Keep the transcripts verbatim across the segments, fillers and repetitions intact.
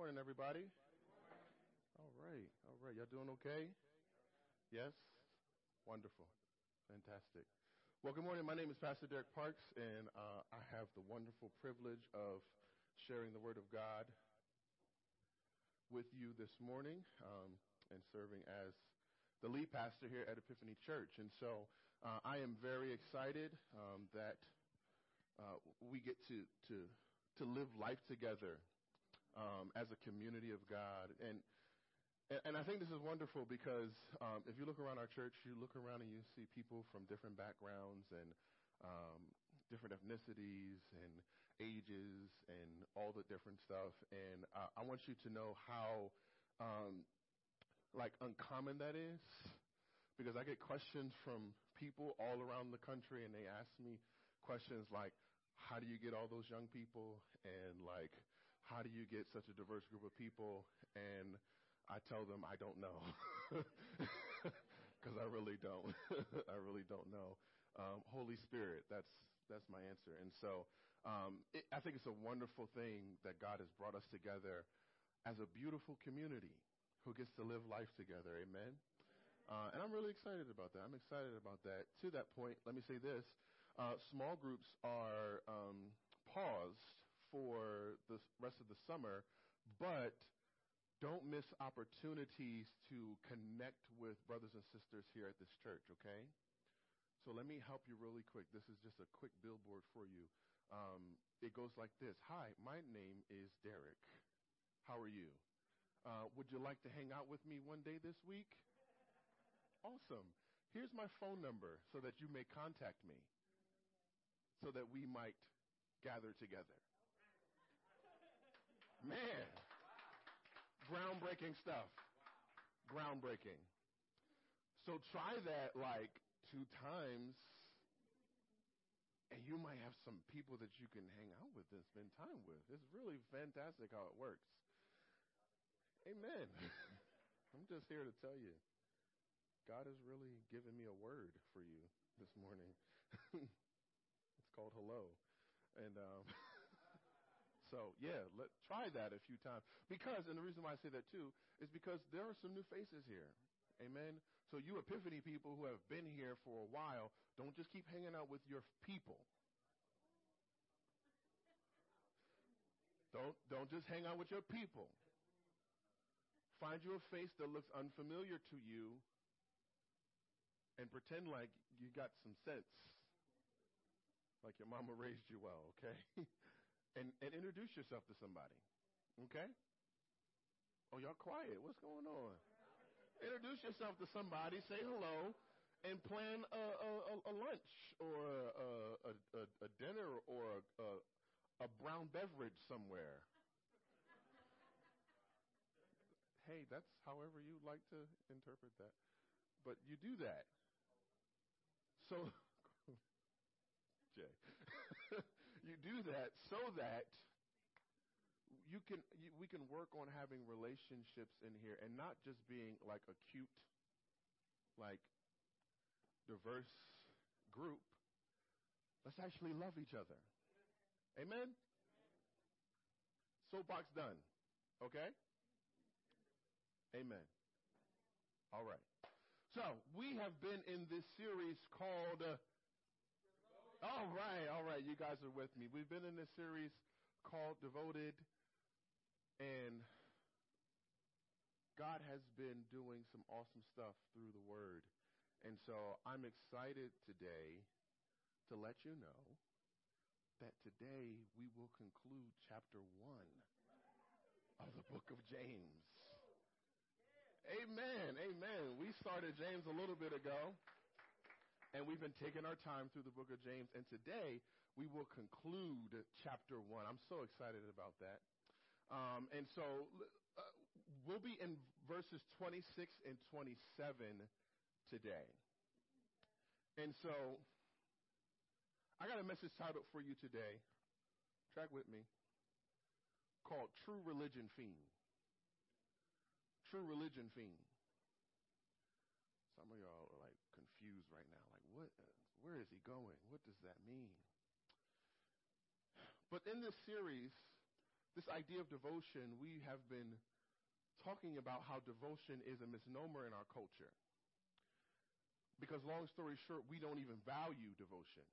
morning, everybody. All right. All right. Y'all doing okay? Yes? Wonderful. Fantastic. Well, good morning. My name is Pastor Derek Parks, and uh, I have the wonderful privilege of sharing the Word of God with you this morning um, and serving as the lead pastor here at Epiphany Church. And so uh, I am very excited um, that uh, we get to, to, to live life together um, as a community of God. And And I think this is wonderful because um, if you look around our church, you look around and you see people from different backgrounds and um, different ethnicities and ages and all the different stuff. And uh, I want you to know how, um, like, uncommon that is, because I get questions from people all around the country, and they ask me questions like, how do you get all those young people? And, like, how do you get such a diverse group of people? And I tell them I don't know, because I really don't. I really don't know. Um, Holy Spirit, that's that's my answer. And so um, it, I think it's a wonderful thing that God has brought us together as a beautiful community who gets to live life together. Amen. Uh, and I'm really excited about that. I'm excited about that. To that point, let me say this: uh, small groups are um, paused for the rest of the summer, but don't miss opportunities to connect with brothers and sisters here at this church, okay? So let me help you really quick. This is just a quick billboard for you. Um, it goes like this. Hi, my name is Derek. How are you? Uh, would you like to hang out with me one day this week? Awesome. Here's my phone number so that you may contact me so that we might gather together. Man. Groundbreaking stuff. Wow. Groundbreaking. So try that like two times, and you might have some people that you can hang out with and spend time with. It's really fantastic how it works. Amen. I'm just here to tell you, God has really given me a word for you this morning. It's called hello. And um So, yeah, let, try that a few times. Because, and the reason why I say that, too, is because there are some new faces here. Amen? So you Epiphany people who have been here for a while, don't just keep hanging out with your people. Don't, don't just hang out with your people. Find you a face that looks unfamiliar to you and pretend like you got some sense, like your mama raised you well, okay? And, and introduce yourself to somebody, okay? Oh, y'all quiet. What's going on? Introduce yourself to somebody, say hello, and plan a, a, a lunch or a, a, a dinner or a, a, a brown beverage somewhere. Hey, that's however you like to interpret that. But you do that. So, Jay. You do that so that you can you, we can work on having relationships in here and not just being like a cute, like diverse group. Let's actually love each other. Amen? Soapbox done. Okay? Amen. All right. So we have been in this series called uh, All right, all right, you guys are with me. We've been in this series called Devoted, and God has been doing some awesome stuff through the Word. And so I'm excited today to let you know that today we will conclude chapter one of the book of James. Amen, amen. We started James a little bit ago. And we've been taking our time through the book of James, and today we will conclude chapter one. I'm so excited about that. Um, and so uh, we'll be in verses twenty-six and twenty-seven today. And so I got a message titled for you today, track with me, called True Religion Fiend. True Religion Fiend. Some of y'all are, like, confused right now. Like, what? Where is he going? What does that mean? But in this series, this idea of devotion, we have been talking about how devotion is a misnomer in our culture. Because long story short, we don't even value devotion.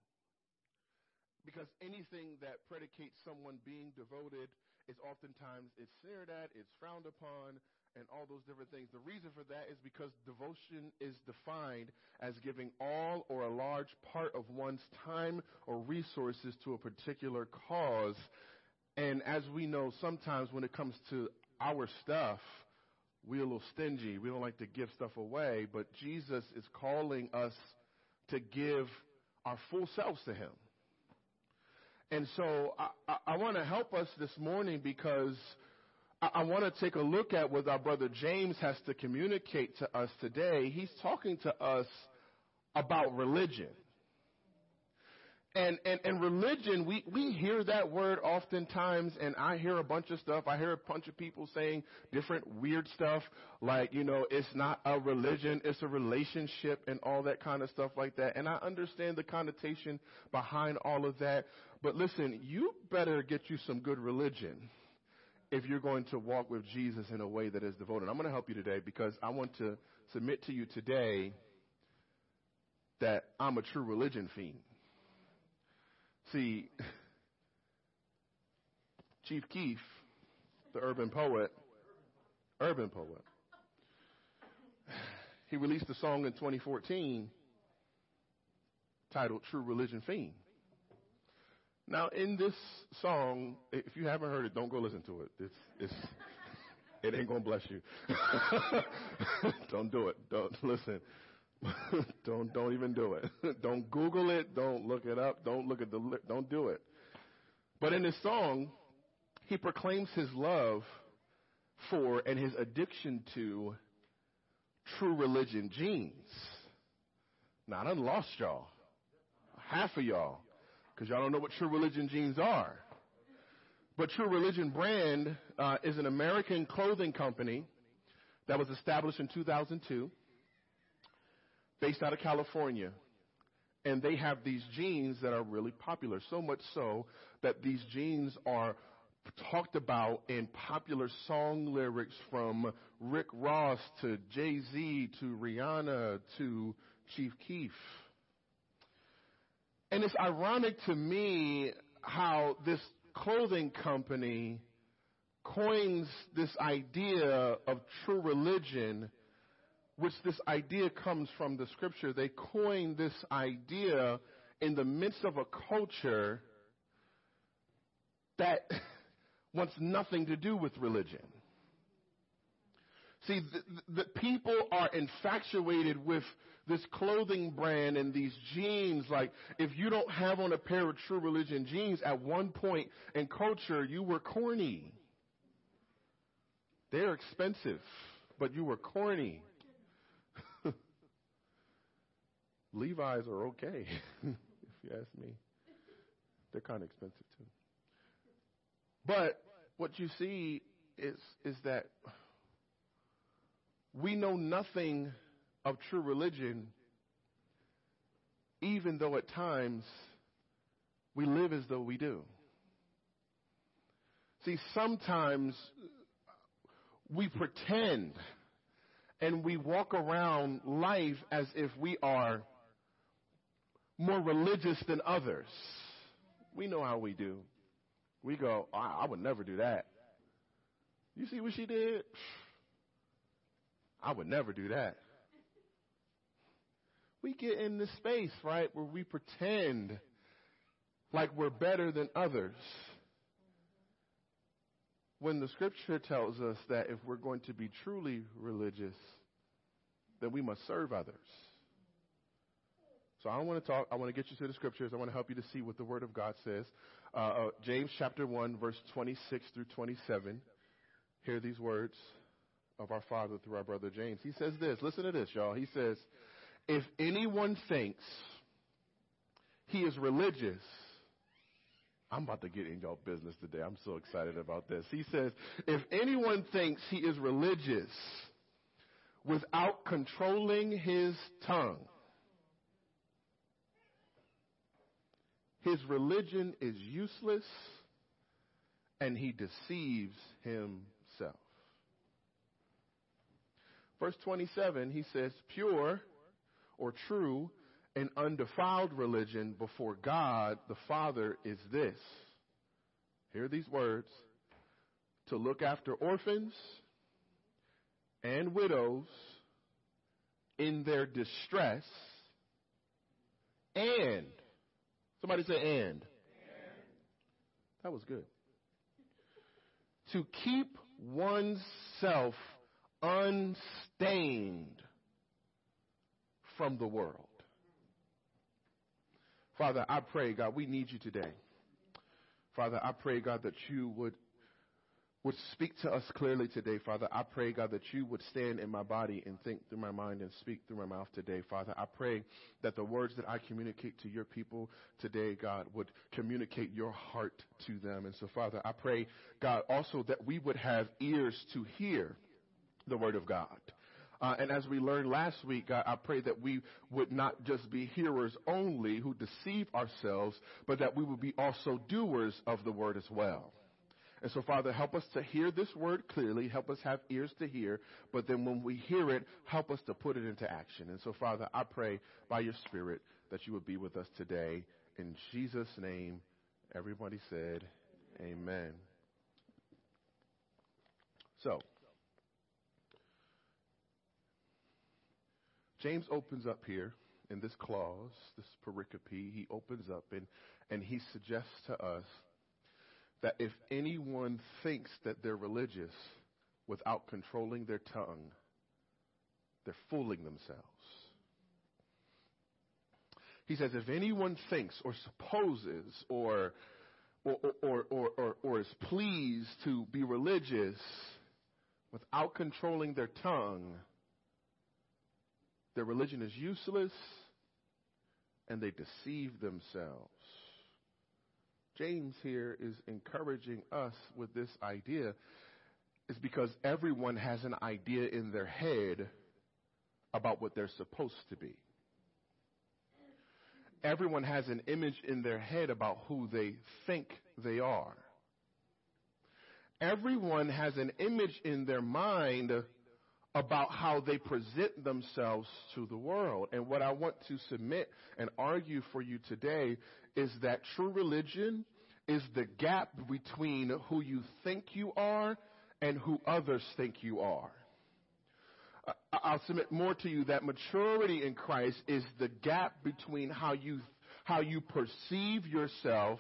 Because anything that predicates someone being devoted is oftentimes it's sneered at, it's frowned upon, and all those different things. The reason for that is because devotion is defined as giving all or a large part of one's time or resources to a particular cause. And as we know, sometimes when it comes to our stuff, we're a little stingy. We don't like to give stuff away, but Jesus is calling us to give our full selves to him. And so I, I, I want to help us this morning because I, I want to take a look at what our brother James has to communicate to us today. He's talking to us about religion. And, and, and religion, we, we hear that word oftentimes, and I hear a bunch of stuff. I hear a bunch of people saying different weird stuff like, you know, it's not a religion, it's a relationship and all that kind of stuff like that. And I understand the connotation behind all of that. But listen, you better get you some good religion if you're going to walk with Jesus in a way that is devoted. I'm going to help you today because I want to submit to you today that I'm a true religion fiend. See, Chief Keef, the urban poet, urban poet, he released a song in twenty fourteen titled True Religion Fiend. Now, in this song, if you haven't heard it, don't go listen to it. It's, it's, it ain't going to bless you. Don't do it. Don't listen. don't don't even do it. Don't Google it. Don't look it up. Don't look at the li- don't do it. But in this song, he proclaims his love for and his addiction to true religion genes. Now, I done lost y'all. Half of y'all. Because y'all don't know what true religion genes are. But True Religion brand uh, is an American clothing company that was established in two thousand two. Based out of California, and they have these jeans that are really popular, so much so that these jeans are talked about in popular song lyrics from Rick Ross to Jay-Z to Rihanna to Chief Keef. And it's ironic to me how this clothing company coins this idea of true religion, which this idea comes from the scripture. They coined this idea in the midst of a culture that wants nothing to do with religion. See, the, the people are infatuated with this clothing brand and these jeans. Like, if you don't have on a pair of True Religion jeans, at one point in culture, you were corny. They're expensive, but you were corny. Levi's are okay, if you ask me. They're kind of expensive, too. But what you see is, is that we know nothing of true religion, even though at times we live as though we do. See, sometimes we pretend and we walk around life as if we are more religious than others. We know how we do. We go, oh, I would never do that. You see what she did? I would never do that. We get in this space, right, where we pretend like we're better than others, when the scripture tells us that if we're going to be truly religious, then we must serve others. So I don't want to talk. I want to get you to the scriptures. I want to help you to see what the Word of God says. Uh, uh, James chapter one, verse twenty-six through twenty-seven. Hear these words of our Father through our brother James. He says this. Listen to this, y'all. He says, if anyone thinks he is religious, I'm about to get in y'all business today. I'm so excited about this. He says, if anyone thinks he is religious without controlling his tongue, his religion is useless and he deceives himself. Verse twenty-seven, he says, pure or true and undefiled religion before God the Father is this. Hear these words. To look after orphans and widows in their distress, and, somebody say and. and. That was good. To keep oneself unstained from the world. Father, I pray, God, we need you today. Father, I pray, God, that you would would speak to us clearly today, Father. I pray, God, that you would stand in my body and think through my mind and speak through my mouth today, Father. I pray that the words that I communicate to your people today, God, would communicate your heart to them. And so, Father, I pray, God, also that we would have ears to hear the word of God. Uh, and as we learned last week, God, I pray that we would not just be hearers only who deceive ourselves, but that we would be also doers of the word as well. And so, Father, help us to hear this word clearly. Help us have ears to hear. But then when we hear it, help us to put it into action. And so, Father, I pray by your Spirit that you would be with us today. In Jesus' name, everybody said amen. So, James opens up here in this clause, this pericope. He opens up and, and he suggests to us that if anyone thinks that they're religious without controlling their tongue, they're fooling themselves. He says, if anyone thinks or supposes or or or or, or, or is pleased to be religious without controlling their tongue, their religion is useless and they deceive themselves. James here is encouraging us with this idea is because everyone has an idea in their head about what they're supposed to be. Everyone has an image in their head about who they think they are. Everyone has an image in their mind about how they present themselves to the world. And what I want to submit and argue for you today is that true religion is the gap between who you think you are and who others think you are. I'll submit more to you that maturity in Christ is the gap between how you how you perceive yourself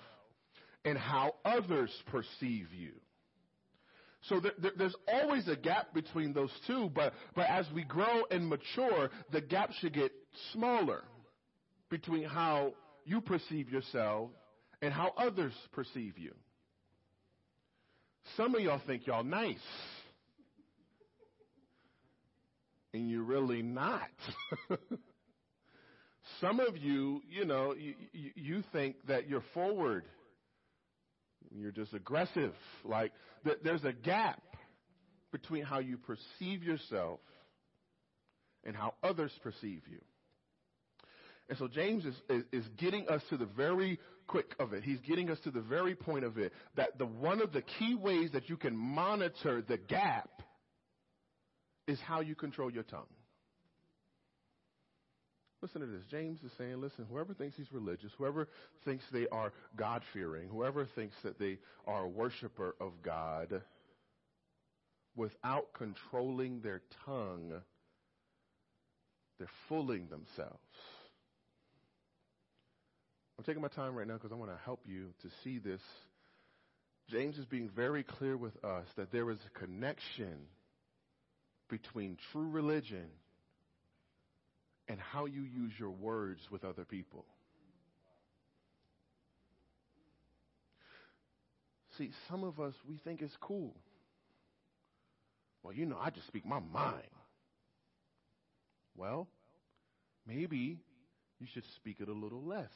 and how others perceive you. So there, there, there's always a gap between those two, but, but as we grow and mature, the gap should get smaller between how you perceive yourself and how others perceive you. Some of y'all think y'all nice, and you're really not. Some of you, you know, you, you, you think that you're forward. You're just aggressive. Like, th- there's a gap between how you perceive yourself and how others perceive you. And so James is, is, is getting us to the very quick of it. He's getting us to the very point of it, that the one of the key ways that you can monitor the gap is how you control your tongue. Listen to this. James is saying, listen, whoever thinks he's religious, whoever thinks they are God-fearing, whoever thinks that they are a worshiper of God, without controlling their tongue, they're fooling themselves. I'm taking my time right now because I want to help you to see this. James is being very clear with us that there is a connection between true religion and how you use your words with other people. See, some of us, we think it's cool. Well, you know, I just speak my mind. Well, maybe you should speak it a little less.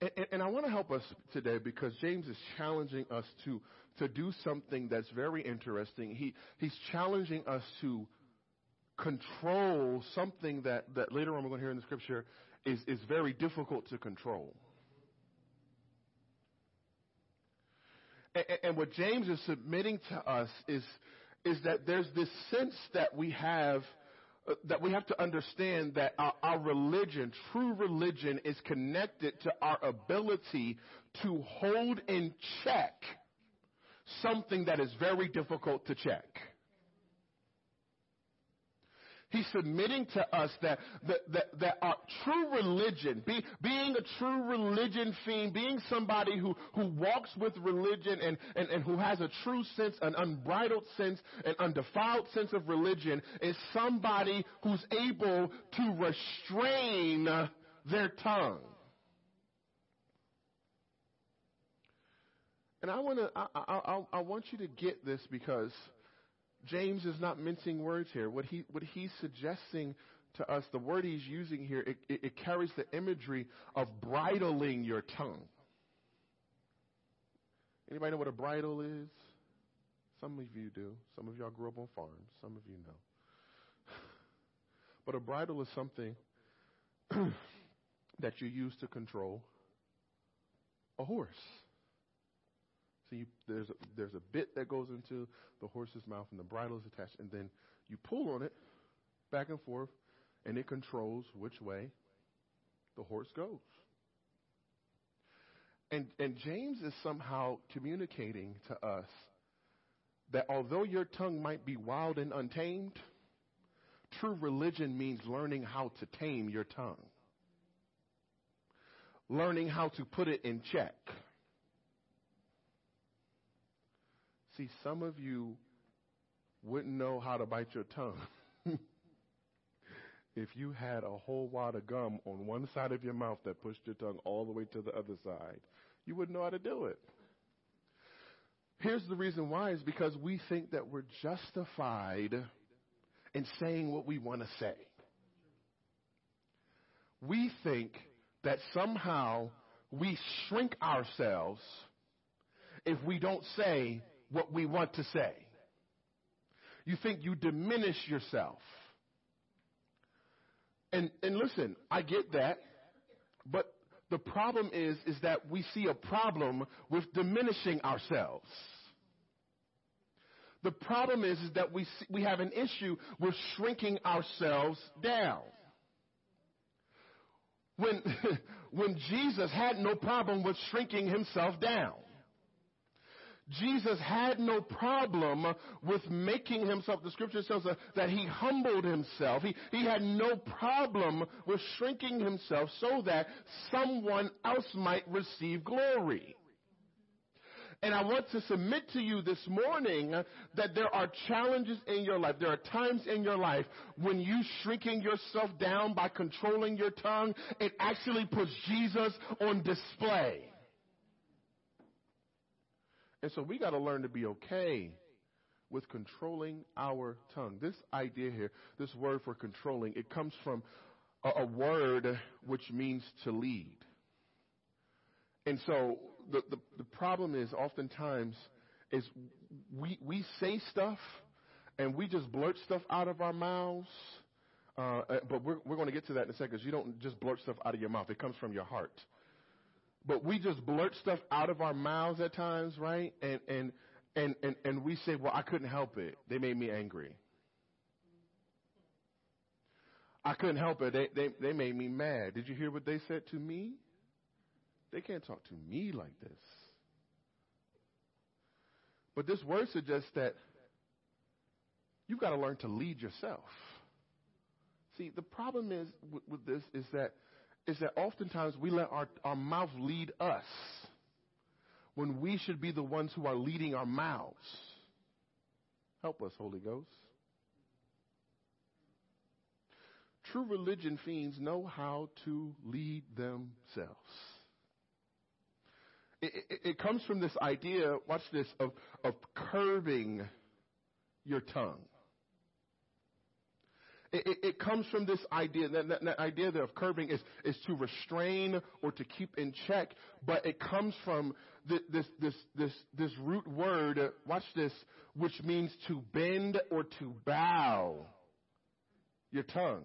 And, and, and I want to help us today because James is challenging us to to do something that's very interesting. He he's challenging us to control something that, that later on we're going to hear in the scripture is, is very difficult to control. And what James is submitting to us is is that there's this sense that we have that we have to understand that our, our religion, true religion, is connected to our ability to hold in check something that is very difficult to check. He's submitting to us that that, that, that our true religion, be, being a true religion fiend, being somebody who, who walks with religion and, and, and who has a true sense, an unbridled sense, an undefiled sense of religion, is somebody who's able to restrain their tongue. And I want to, I, I, I want you to get this, because James is not mincing words here. What he what he's suggesting to us, the word he's using here, it, it, it carries the imagery of bridling your tongue. Anybody know what a bridle is? Some of you do. Some of y'all grew up on farms. Some of you know. But a bridle is something that you use to control a horse. So you, there's, a, there's a bit that goes into the horse's mouth and the bridle is attached, and then you pull on it back and forth, and it controls which way the horse goes. And, and James is somehow communicating to us that although your tongue might be wild and untamed, true religion means learning how to tame your tongue, learning how to put it in check. See, some of you wouldn't know how to bite your tongue if you had a whole wad of gum on one side of your mouth that pushed your tongue all the way to the other side. You wouldn't know how to do it. Here's the reason why, is because we think that we're justified in saying what we want to say. We think that somehow we shrink ourselves if we don't say what we want to say. You think you diminish yourself. And and listen, I get that, but the problem is is that we see a problem with diminishing ourselves. The problem is, is that we see, we have an issue with shrinking ourselves down. When when Jesus had no problem with shrinking himself down. Jesus had no problem with making himself, the scripture tells us that he humbled himself. He, he had no problem with shrinking himself so that someone else might receive glory. And I want to submit to you this morning that there are challenges in your life. There are times in your life when you shrinking yourself down by controlling your tongue, it actually puts Jesus on display. And so we got to learn to be okay with controlling our tongue. This idea here, this word for controlling, it comes from a, a word which means to lead. And so the, the, the problem is oftentimes is we, we say stuff and we just blurt stuff out of our mouths. Uh, but we're, we're going to get to that in a second, because you don't just blurt stuff out of your mouth. It comes from your heart. But we just blurt stuff out of our mouths at times, right? And and, and and and we say, well, I couldn't help it. They made me angry. I couldn't help it. They, they they made me mad. Did you hear what they said to me? They can't talk to me like this. But this word suggests that you've got to learn to lead yourself. See, the problem is with, with this is that is that oftentimes we let our, our mouth lead us when we should be the ones who are leading our mouths. Help us, Holy Ghost. True religion fiends know how to lead themselves. It, it, it comes from this idea, watch this, of, of curbing your tongue. It, it, it comes from this idea, that, that, that idea there of curbing is, is to restrain or to keep in check, but it comes from th- this, this, this, this root word, watch this, which means to bend or to bow your tongue.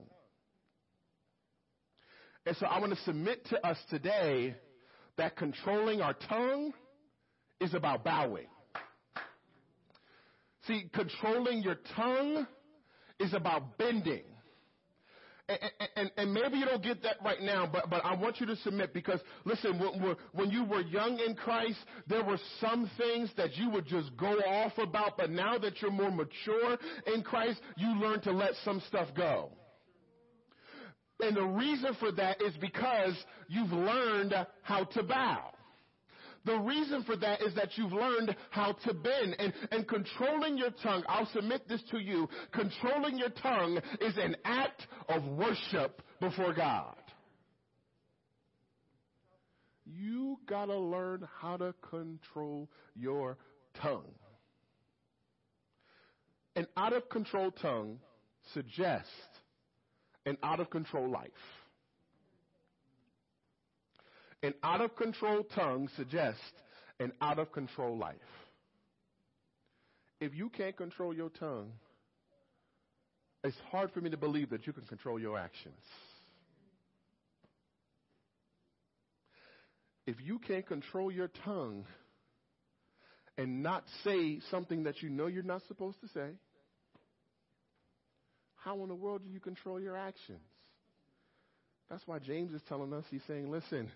And so I want to submit to us today that controlling our tongue is about bowing. See, controlling your tongue is about bending. And, and, and maybe you don't get that right now, but, but I want you to submit, because, listen, when, when you were young in Christ, there were some things that you would just go off about, but now that you're more mature in Christ, you learn to let some stuff go. And the reason for that is because you've learned how to bow. The reason for that is that you've learned how to bend. And, and controlling your tongue, I'll submit this to you, controlling your tongue is an act of worship before God. You got to learn how to control your tongue. An out-of-control tongue suggests an out-of-control life. An out-of-control tongue suggests an out-of-control life. If you can't control your tongue, it's hard for me to believe that you can control your actions. If you can't control your tongue and not say something that you know you're not supposed to say, how in the world do you control your actions? That's why James is telling us, he's saying, listen,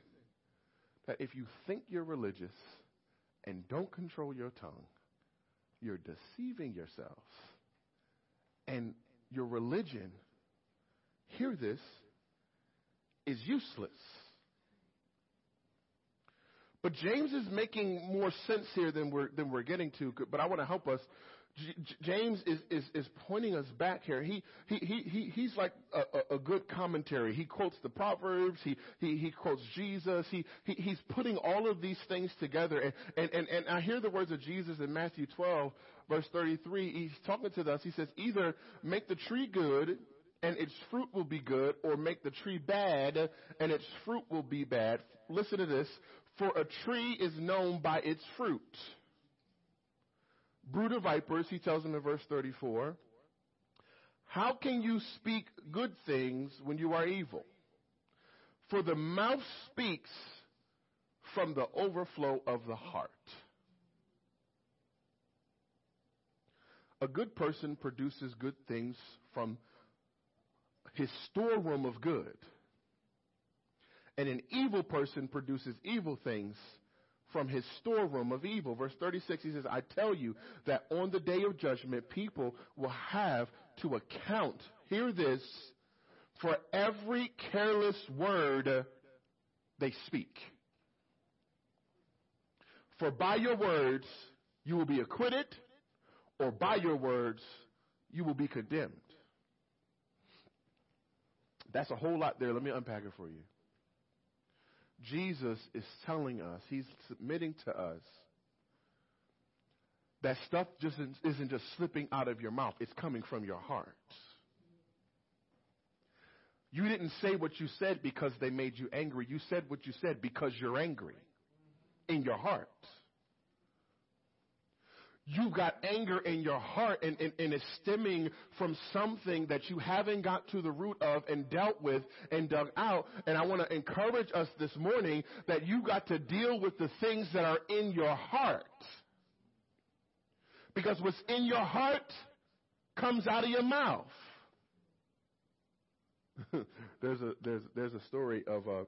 that if you think you're religious and don't control your tongue, you're deceiving yourselves. And your religion, hear this, is useless. But James is making more sense here than we're, than we're getting to, but I want to help us. J- James is, is, is pointing us back here. He he he, he he's like a, a, a good commentary. He quotes the Proverbs. He he, he quotes Jesus. He, he he's putting all of these things together. And, and and and I hear the words of Jesus in Matthew twelve, verse thirty-three. He's talking to us. He says, either make the tree good and its fruit will be good, or make the tree bad and its fruit will be bad. Listen to this. For a tree is known by its fruit. Brood of vipers, he tells them in verse thirty-four, how can you speak good things when you are evil? For the mouth speaks from the overflow of the heart. A good person produces good things from his storeroom of good. And an evil person produces evil things from his storeroom of evil. Verse thirty-six, he says, I tell you that on the day of judgment, people will have to account, hear this, for every careless word they speak. For by your words, you will be acquitted, or by your words, you will be condemned. That's a whole lot there. Let me unpack it for you. Jesus is telling us, he's submitting to us, that stuff just isn't just slipping out of your mouth. It's coming from your heart. You didn't say what you said because they made you angry. You said what you said because you're angry in your heart. You got anger in your heart, and, and, and it's stemming from something that you haven't got to the root of and dealt with and dug out. And I want to encourage us this morning that you got to deal with the things that are in your heart. Because what's in your heart comes out of your mouth. there's a there's there's a story of a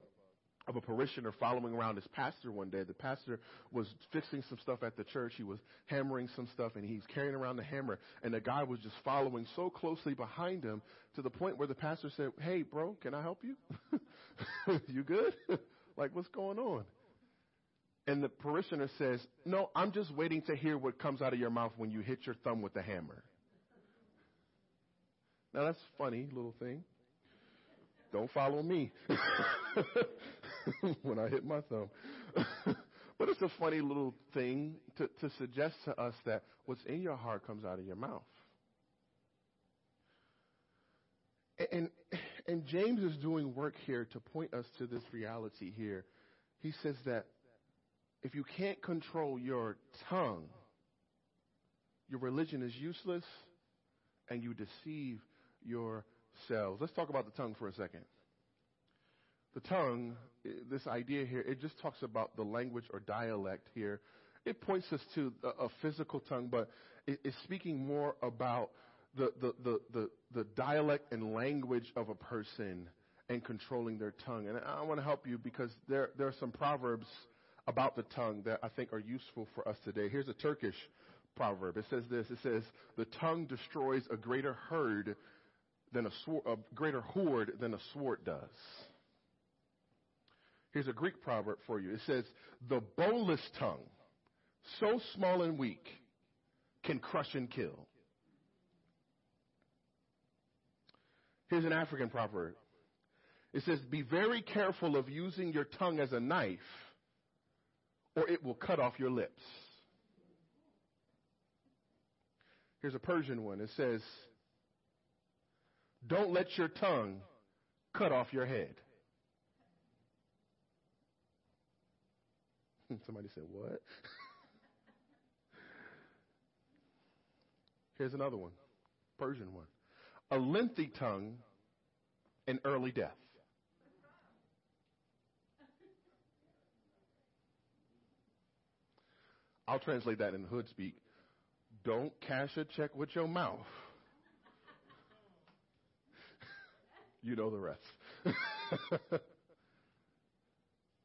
of a parishioner following around his pastor one day. The pastor was fixing some stuff at the church. He was hammering some stuff, and he's carrying around the hammer. And the guy was just following so closely behind him to the point where the pastor said, hey, bro, can I help you? You good? Like, what's going on? And the parishioner says, no, I'm just waiting to hear what comes out of your mouth when you hit your thumb with the hammer. Now, that's funny, little thing. Don't follow me when I hit my thumb. But it's a funny little thing to, to suggest to us that what's in your heart comes out of your mouth. And, and James is doing work here to point us to this reality here. He says that if you can't control your tongue, your religion is useless and you deceive yourself. Let's talk about the tongue for a second. The tongue, this idea here, it just talks about the language or dialect here. It points us to a, a physical tongue, but it, it's speaking more about the, the, the, the, the dialect and language of a person and controlling their tongue. And I want to help you because there, there are some proverbs about the tongue that I think are useful for us today. Here's a Turkish proverb. It says this. It says, the tongue destroys a greater herd than a, swor- a greater horde than a sword does. Here's a Greek proverb for you. It says, the bowless tongue, so small and weak, can crush and kill. Here's an African proverb. It says, be very careful of using your tongue as a knife, or it will cut off your lips. Here's a Persian one. It says, don't let your tongue cut off your head. Somebody said, what? Here's another one, Persian one. A lengthy tongue and early death. I'll translate that in hood speak. Don't cash a check with your mouth. You know the rest.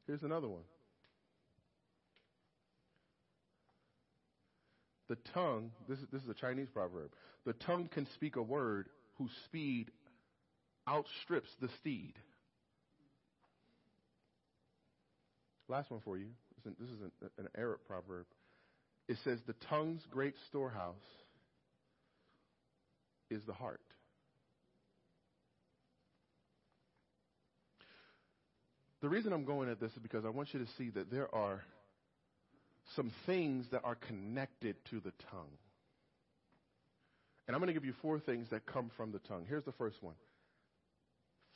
Here's another one. The tongue, this is, this is a Chinese proverb. The tongue can speak a word whose speed outstrips the steed. Last one for you. This is an, this is an, an Arab proverb. It says, the tongue's great storehouse is the heart. The reason I'm going at this is because I want you to see that there are some things that are connected to the tongue. And I'm going to give you four things that come from the tongue. Here's the first one.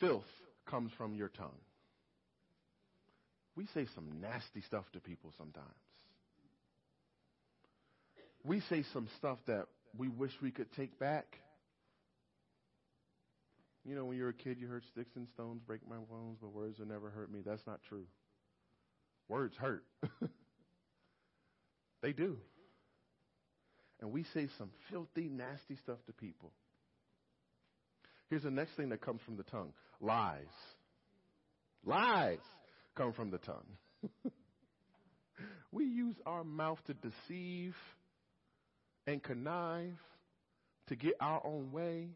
Filth comes from your tongue. We say some nasty stuff to people sometimes. We say some stuff that we wish we could take back. You know, when you were a kid, you heard sticks and stones break my bones, but words will never hurt me. That's not true. Words hurt. They do. And we say some filthy, nasty stuff to people. Here's the next thing that comes from the tongue. Lies. Lies come from the tongue. We use our mouth to deceive and connive, to get our own way,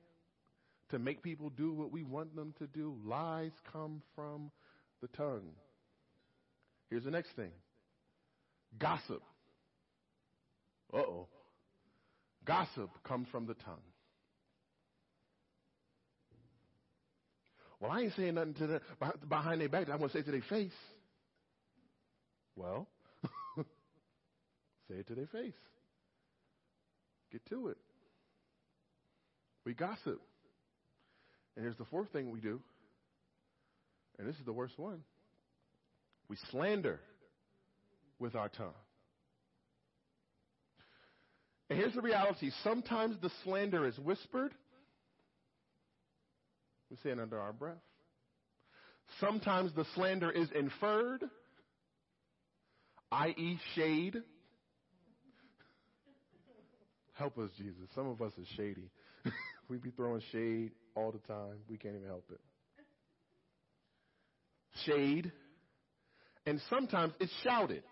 to make people do what we want them to do. Lies come from the tongue. Here's the next thing. Gossip. Uh-oh. Gossip comes from the tongue. Well, I ain't saying nothing to the, behind their back that I'm going to say to their face. Well, say it to their face. Get to it. We gossip. And here's the fourth thing we do, and this is the worst one. We slander with our tongue. And here's the reality. Sometimes the slander is whispered. We say it under our breath. Sometimes the slander is inferred, that is shade. Help us, Jesus. Some of us are shady. We be throwing shade all the time. We can't even help it. Shade. And sometimes it's shouted.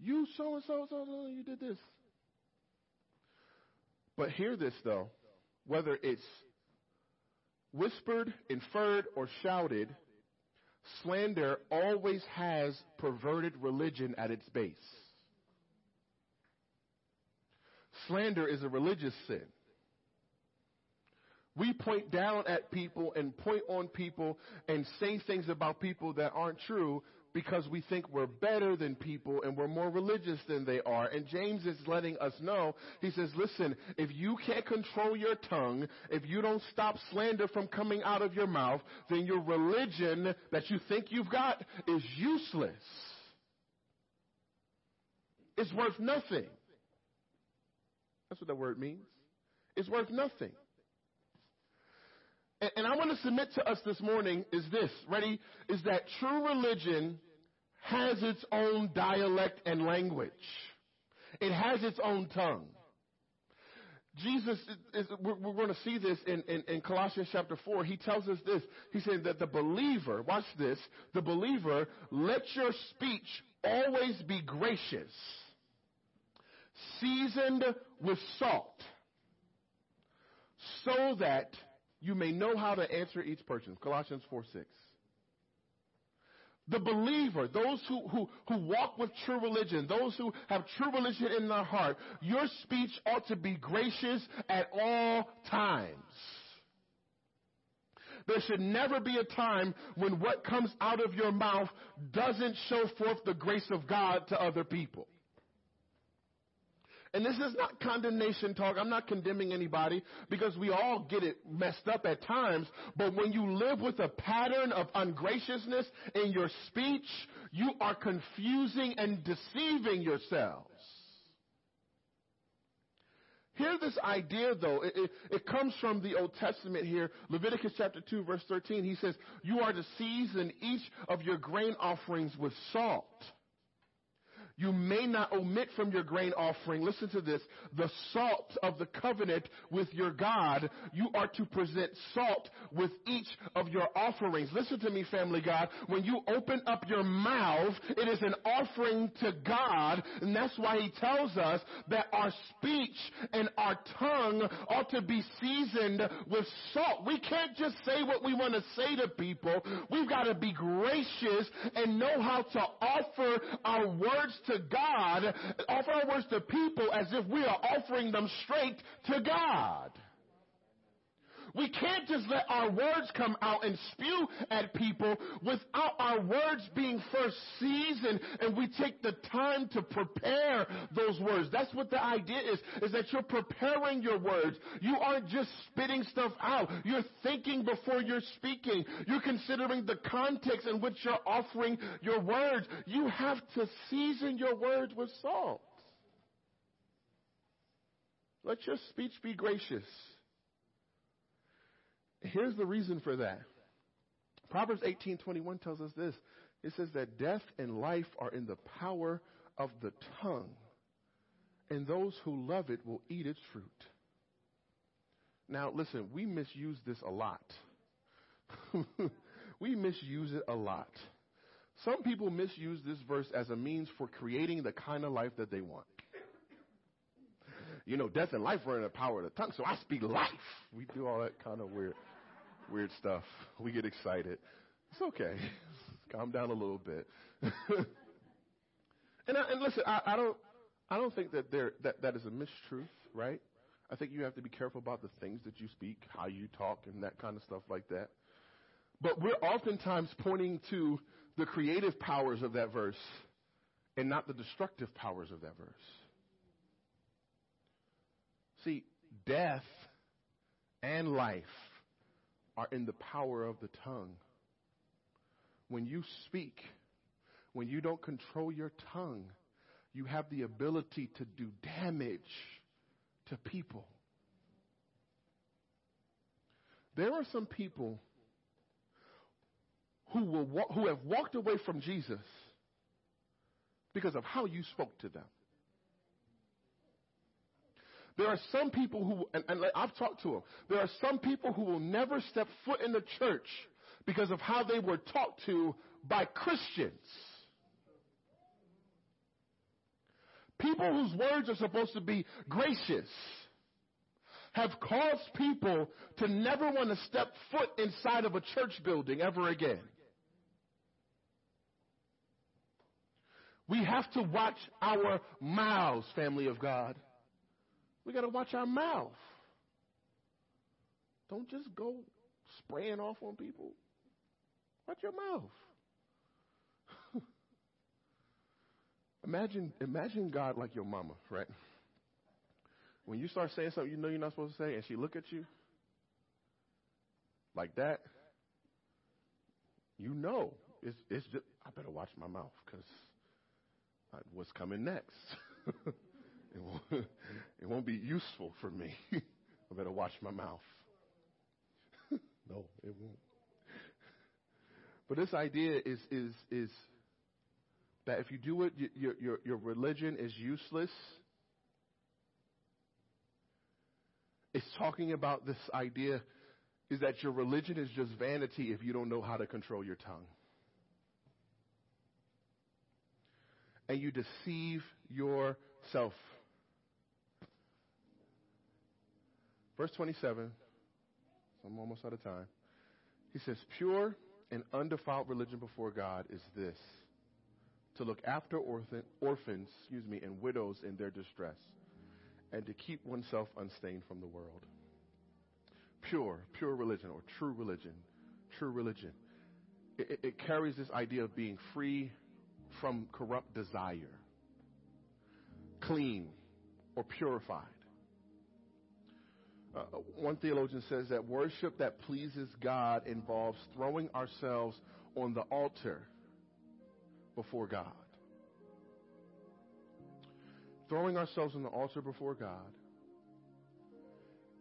You so-and-so, so-and-so, you did this. But hear this, though. Whether it's whispered, inferred, or shouted, slander always has perverted religion at its base. Slander is a religious sin. We point down at people and point on people and say things about people that aren't true because we think we're better than people and we're more religious than they are. And James is letting us know. He says, listen, if you can't control your tongue, if you don't stop slander from coming out of your mouth, then your religion that you think you've got is useless. It's worth nothing. That's what that word means. It's worth nothing. And I want to submit to us this morning is this, ready, is that true religion has its own dialect and language. It has its own tongue. Jesus, is, we're, we're going to see this in, in, in Colossians chapter four. He tells us this. He said that the believer, watch this, the believer, let your speech always be gracious, seasoned with salt, so that you may know how to answer each person. Colossians four six. The believer, those who, who, who walk with true religion, those who have true religion in their heart, your speech ought to be gracious at all times. There should never be a time when what comes out of your mouth doesn't show forth the grace of God to other people. And this is not condemnation talk. I'm not condemning anybody because we all get it messed up at times. But when you live with a pattern of ungraciousness in your speech, you are confusing and deceiving yourselves. Hear this idea, though. It, it, it comes from the Old Testament here. Leviticus chapter two, verse thirteen. He says, you are to season each of your grain offerings with salt. You may not omit from your grain offering, listen to this, the salt of the covenant with your God. You are to present salt with each of your offerings. Listen to me, family God. When you open up your mouth, it is an offering to God. And that's why he tells us that our speech and our tongue ought to be seasoned with salt. We can't just say what we want to say to people. We've got to be gracious and know how to offer our words to to God, offer our words to people as if we are offering them straight to God. We can't just let our words come out and spew at people without our words being first seasoned and we take the time to prepare those words. That's what the idea is, is that you're preparing your words. You aren't just spitting stuff out. You're thinking before you're speaking. You're considering the context in which you're offering your words. You have to season your words with salt. Let your speech be gracious. Here's the reason for that. Proverbs eighteen twenty-one tells us this. It says that death and life are in the power of the tongue, and those who love it will eat its fruit. Now, listen, we misuse this a lot. We misuse it a lot. Some people misuse this verse as a means for creating the kind of life that they want. You know, death and life are in the power of the tongue, so I speak life. We do all that kind of weird, weird stuff. We get excited. It's okay. Calm down a little bit. and, I, and listen, I, I don't, I don't think that there that, that is a mistruth, right? I think you have to be careful about the things that you speak, how you talk, and that kind of stuff like that. But we're oftentimes pointing to the creative powers of that verse, and not the destructive powers of that verse. See, death and life are in the power of the tongue. When you speak, when you don't control your tongue, you have the ability to do damage to people. There are some people who will wa- who have walked away from Jesus because of how you spoke to them. There are some people who, and, and I've talked to them, there are some people who will never step foot in the church because of how they were talked to by Christians. People whose words are supposed to be gracious have caused people to never want to step foot inside of a church building ever again. We have to watch our mouths, family of God. We got to watch our mouth. Don't just go spraying off on people. Watch your mouth. imagine, imagine God like your mama, right? When you start saying something you know you're not supposed to say, and she look at you like that, you know it's it's just I better watch my mouth because what's coming next. It won't, it won't be useful for me. I better watch my mouth. No, it won't. But this idea is is is that if you do it, your, your, your religion is useless. It's talking about this idea is that your religion is just vanity if you don't know how to control your tongue. And you deceive yourself. Verse twenty-seven, so I'm almost out of time. He says, pure and undefiled religion before God is this, to look after orphan, orphans excuse me, and widows in their distress, and to keep oneself unstained from the world. Pure, pure religion, or true religion, true religion. It, it carries this idea of being free from corrupt desire, clean or purified. Uh, one theologian says that worship that pleases God involves throwing ourselves on the altar before God. Throwing ourselves on the altar before God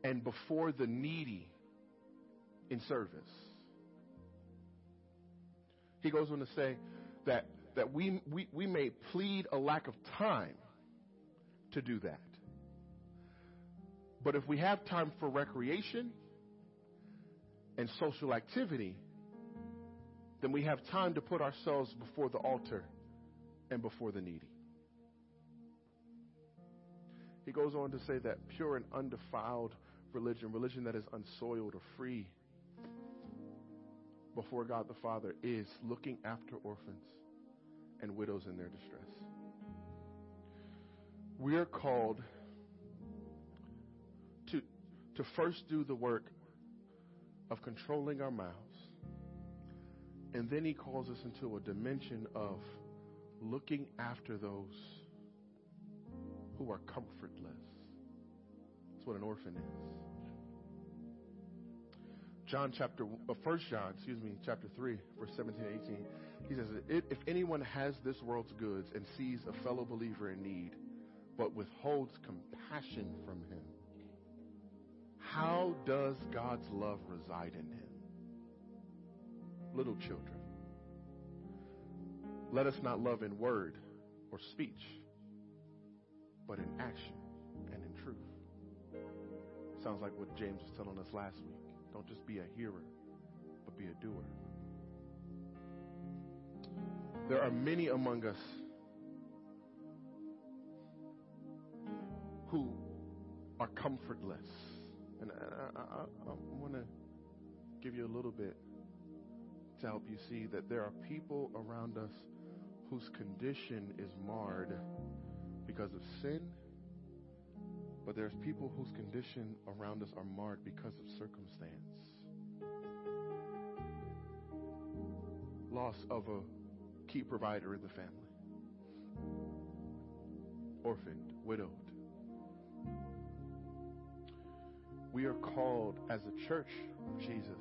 and before the needy in service. He goes on to say that that we, we, we may plead a lack of time to do that. But if we have time for recreation and social activity, then we have time to put ourselves before the altar and before the needy. He goes on to say that pure and undefiled religion, religion that is unsoiled or free before God the Father, is looking after orphans and widows in their distress. We are called to, to first do the work of controlling our mouths. And then he calls us into a dimension of looking after those who are comfortless. That's what an orphan is. John chapter, uh, First John, excuse me, chapter three, verse seventeen and eighteen. He says, if anyone has this world's goods and sees a fellow believer in need, but withholds compassion from him, how does God's love reside in him? Little children, let us not love in word or speech, but in action and in truth. Sounds like what James was telling us last week. Don't just be a hearer, but be a doer. There are many among us who are comfortless. And I, I, I, I want to give you a little bit to help you see that there are people around us whose condition is marred because of sin, but there's people whose condition around us are marred because of circumstance. Loss of a key provider in the family. Orphaned, widowed. We are called as a church of Jesus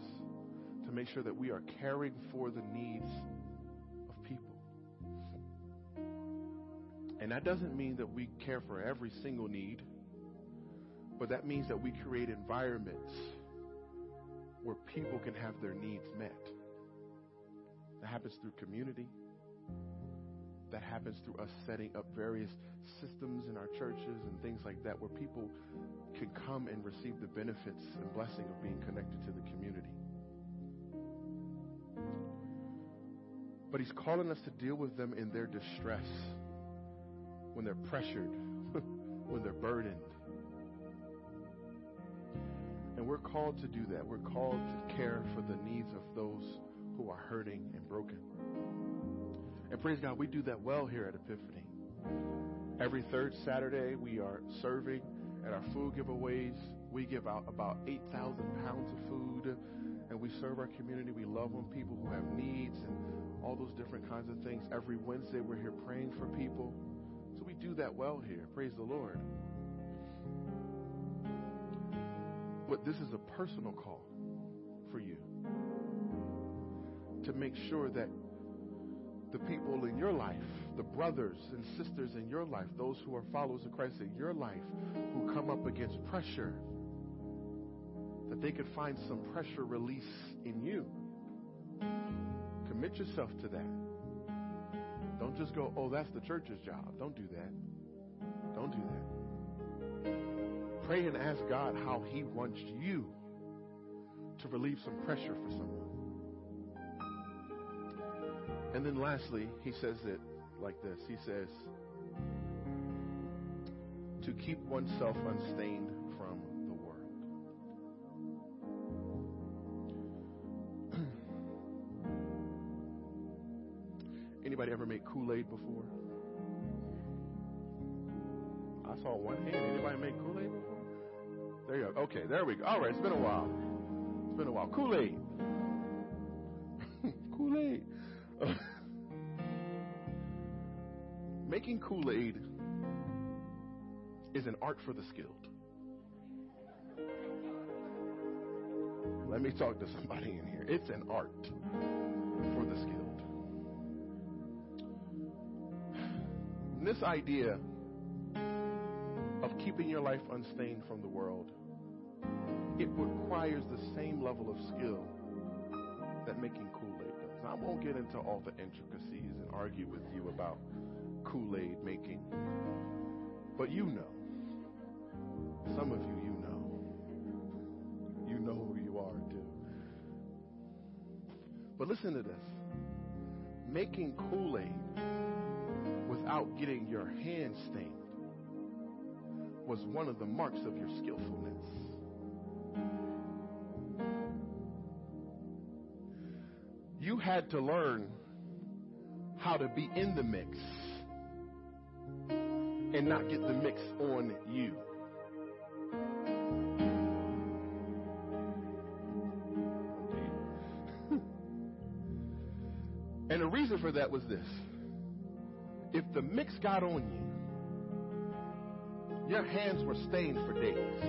to make sure that we are caring for the needs of people. And that doesn't mean that we care for every single need, but that means that we create environments where people can have their needs met. That happens through community. That happens through us setting up various systems in our churches and things like that where people can come and receive the benefits and blessing of being connected to the community. But he's calling us to deal with them in their distress, when they're pressured, when they're burdened. And we're called to do that. We're called to care for the needs of those who are hurting and broken. And praise God, we do that well here at Epiphany. Every third Saturday, we are serving at our food giveaways. We give out about eight thousand pounds of food, and we serve our community. We love on people who have needs and all those different kinds of things. Every Wednesday, we're here praying for people. So we do that well here. Praise the Lord. But this is a personal call for you to make sure that the people in your life, the brothers and sisters in your life, those who are followers of Christ in your life, who come up against pressure, that they could find some pressure release in you. Commit yourself to that. Don't just go, oh, that's the church's job. Don't do that. Don't do that. Pray and ask God how He wants you to relieve some pressure for someone. And then lastly, he says it like this. He says, to keep oneself unstained from the world. Anybody ever made Kool-Aid before? I saw one hand. Anybody make Kool-Aid before? There you go. Okay, there we go. All right, it's been a while. It's been a while. Kool-Aid. Kool-Aid. Making Kool-Aid is an art for the skilled. Let me talk to somebody in here. It's an art for the skilled. This idea of keeping your life unstained from the world, it requires the same level of skill that making Kool-Aid does. Now, I won't get into all the intricacies and argue with you about Kool-Aid making. But you know, some of you, you know, you know who you are too. But listen to this. Making Kool-Aid without getting your hands stained was one of the marks of your skillfulness. You had to learn how to be in the mix and not get the mix on you. And the reason for that was this. If the mix got on you, your hands were stained for days.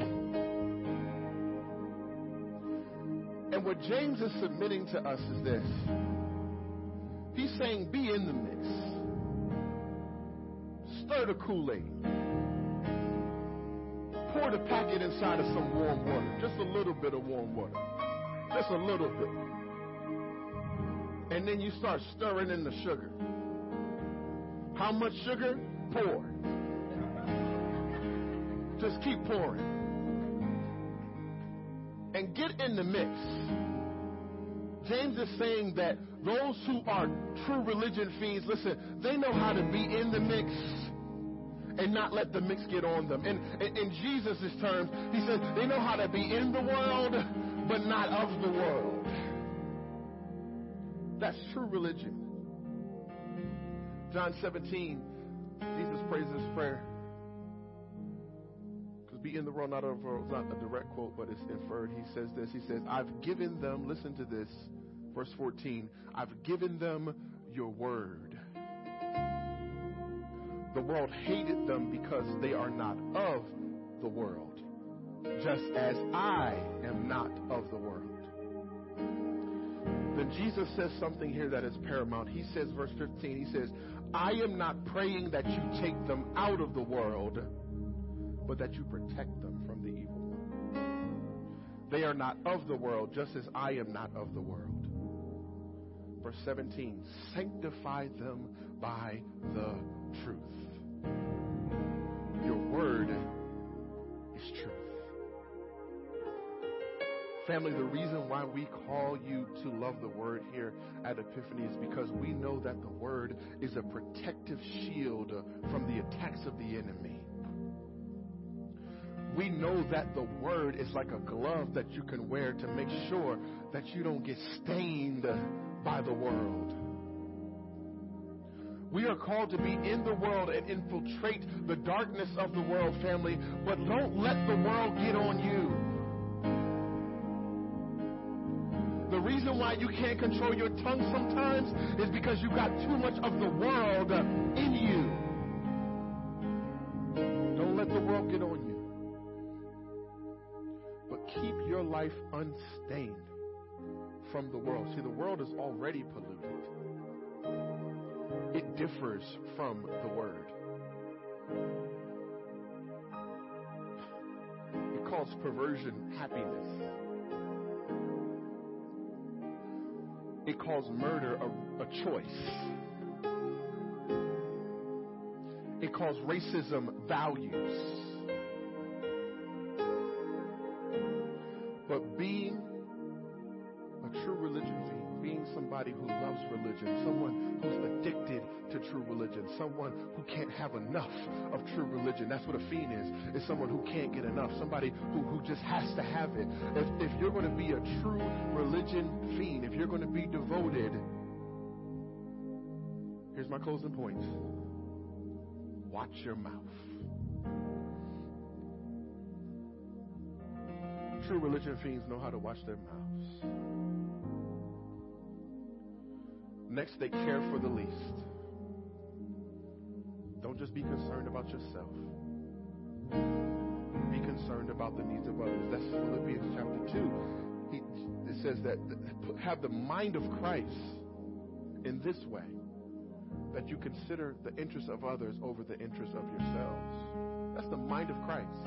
And what James is submitting to us is this. He's saying, be in the mix. Stir the Kool-Aid. Pour the packet inside of some warm water. Just a little bit of warm water. Just a little bit. And then you start stirring in the sugar. How much sugar? Pour. Just keep pouring. And get in the mix. James is saying that those who are true religion fiends, listen, they know how to be in the mix and not let the mix get on them. And in Jesus' terms, he says they know how to be in the world, but not of the world. That's true religion. John seventeen, Jesus prays this prayer. Because be in the world, not of the world, it's not a direct quote, but it's inferred. He says this, he says, I've given them, listen to this, verse fourteen, I've given them your word. The world hated them because they are not of the world, just as I am not of the world. Then Jesus says something here that is paramount. He says, verse fifteen, he says, I am not praying that you take them out of the world, but that you protect them from the evil one. They are not of the world, just as I am not of the world. Verse seventeen, sanctify them by the truth. Your word is truth. Family, the reason why we call you to love the word here at Epiphany is because we know that the word is a protective shield from the attacks of the enemy. We know that the word is like a glove that you can wear to make sure that you don't get stained by the world. We are called to be in the world and infiltrate the darkness of the world, family, but don't let the world get on you. The reason why you can't control your tongue sometimes is because you've got too much of the world in you. Don't let the world get on you. But keep your life unstained from the world. See, the world is already polluted. It differs from the word. It calls perversion happiness. It calls murder a, a choice. it calls racism values. But being a true religion team, being somebody who loves religion, someone who's addicted to true religion, someone who can't have enough of true religion. That's what a fiend is, is someone who can't get enough, somebody who, who just has to have it. If, if you're going to be a true religion fiend, if you're going to be devoted, here's my closing point. Watch your mouth. True religion fiends know how to watch their mouths. Next, they care for the least. Don't just be concerned about yourself. Be concerned about the needs of others. That's Philippians chapter two. He, it says that have the mind of Christ in this way, that you consider the interests of others over the interests of yourselves. That's the mind of Christ.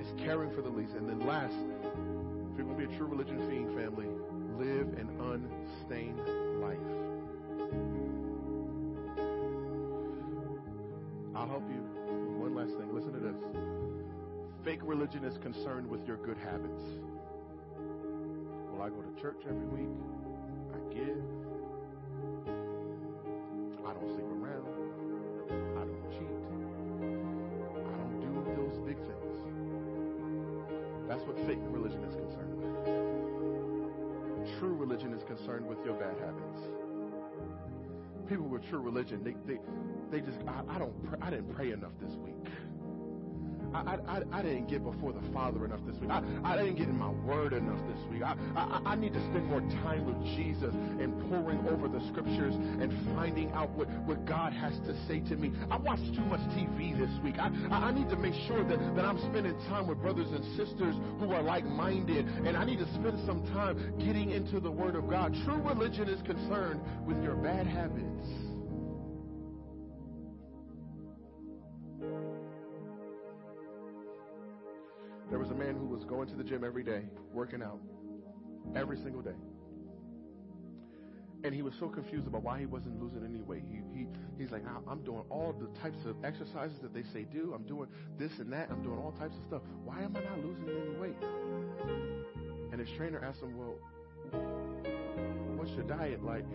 It's caring for the least. And then last, if you're going to be a true religion fiend, family, live an unstained life. I'll help you with one last thing. Listen to this. Fake religion is concerned with your good habits. Well, I go to church every week. I give. I don't sleep around. I don't cheat. I don't do those big things. That's what fake religion is concerned with. True religion is concerned with your bad habits. People with true religion, they they, they just I, I don't I didn't pray enough this week. I, I, I didn't get before the Father enough this week. I, I didn't get in my Word enough this week. I, I, I need to spend more time with Jesus and poring over the Scriptures and finding out what, what God has to say to me. I watched too much T V this week. I, I need to make sure that, that I'm spending time with brothers and sisters who are like-minded, and I need to spend some time getting into the Word of God. True religion is concerned with your bad habits. There was a man who was going to the gym every day, working out, every single day. And he was so confused about why he wasn't losing any weight. He, he, he's like, I'm doing all the types of exercises that they say do. I'm doing this and that. I'm doing all types of stuff. Why am I not losing any weight? And his trainer asked him, well, what's your diet like?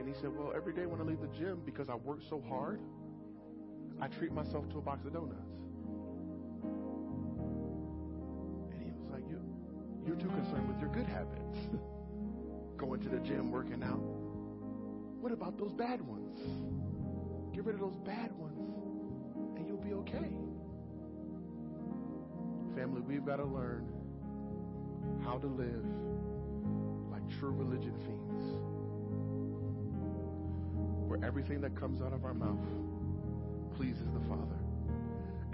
And he said, well, every day when I leave the gym, because I work so hard, I treat myself to a box of donuts. You're too concerned with your good habits. Going to the gym, working out. What about those bad ones? Get rid of those bad ones and you'll be okay. Family, we've got to learn how to live like true religion fiends, where everything that comes out of our mouth pleases the Father.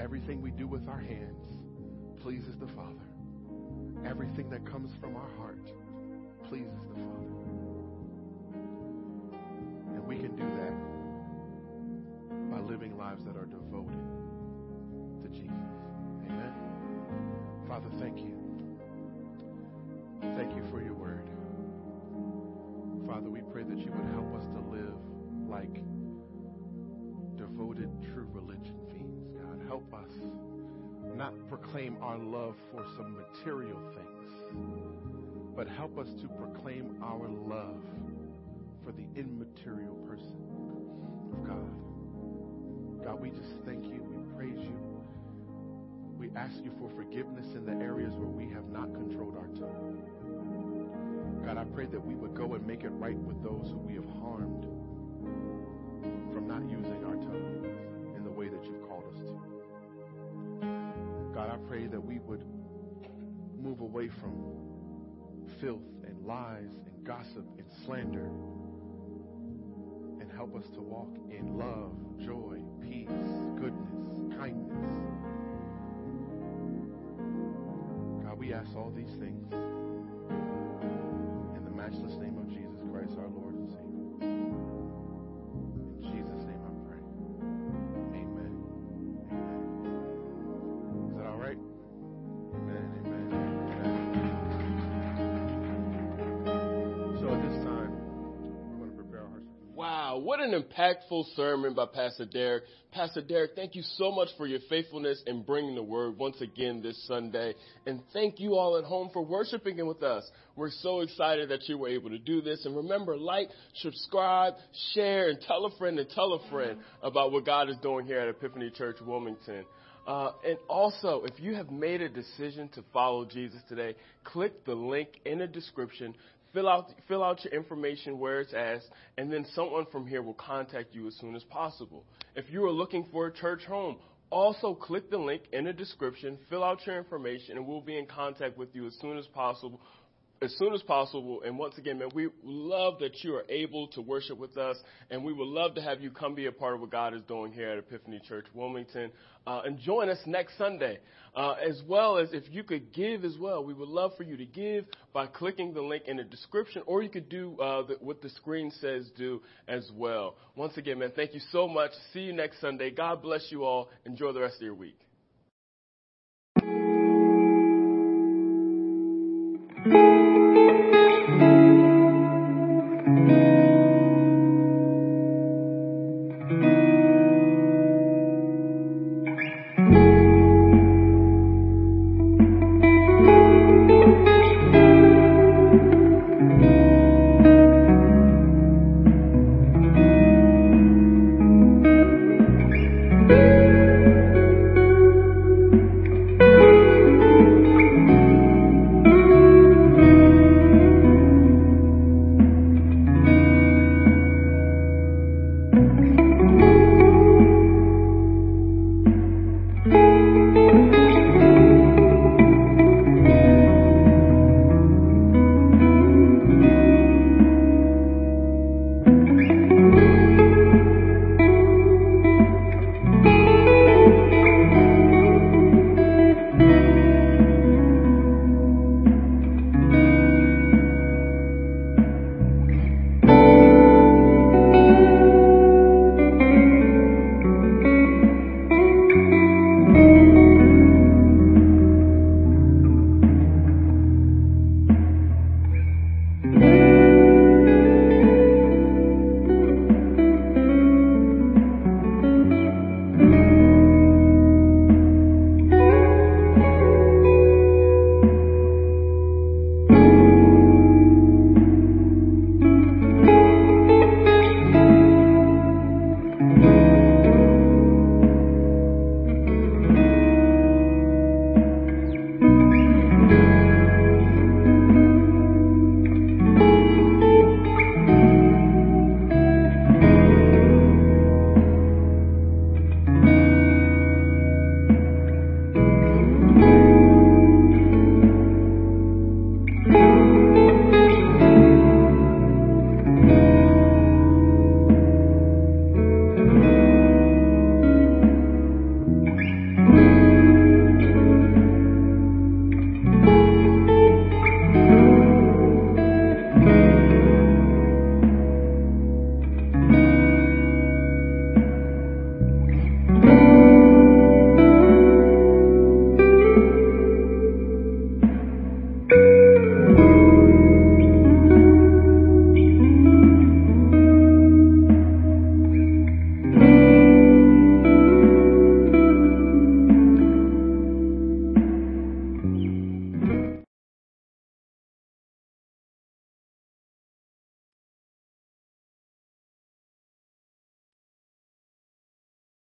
Everything we do with our hands pleases the Father. Everything that comes from our heart pleases the Father. And we can do that by living lives that are devoted to Jesus. Amen. Father, thank you. Thank you for your word. Father, we pray that you would help us to live like devoted, true religion fiends. God, help us not proclaim our love for some material things, but help us to proclaim our love for the immaterial person of God. God, we just thank you. We praise you. We ask you for forgiveness in the areas where we have not controlled our tongue. God, I pray that we would go and make it right with those who we have harmed from not using our tongue in the way that you've called us to. God, I pray that we would move away from filth and lies and gossip and slander, and help us to walk in love, joy, peace, goodness, kindness. God, we ask all these things in the matchless name of Jesus Christ, our Lord and Savior. In Jesus' name I pray. What an impactful sermon by Pastor Derek. Pastor Derek, thank you so much for your faithfulness in bringing the word once again this Sunday. And thank you all at home for worshiping with us. We're so excited that you were able to do this. And remember, like, subscribe, share, and tell a friend and tell a friend about what God is doing here at Epiphany Church, Wilmington. Uh, and also, if you have made a decision to follow Jesus today, click the link in the description. Fill out, fill out your information where it's asked, and then someone from here will contact you as soon as possible. If you are looking for a church home, also click the link in the description, fill out your information, and we'll be in contact with you as soon as possible. As soon as possible. And once again, man, we love that you are able to worship with us, and we would love to have you come be a part of what God is doing here at Epiphany Church, Wilmington. Uh, and join us next Sunday, uh, as well as if you could give as well. We would love for you to give by clicking the link in the description, or you could do uh, the, what the screen says do as well. Once again, man, thank you so much. See you next Sunday. God bless you all. Enjoy the rest of your week.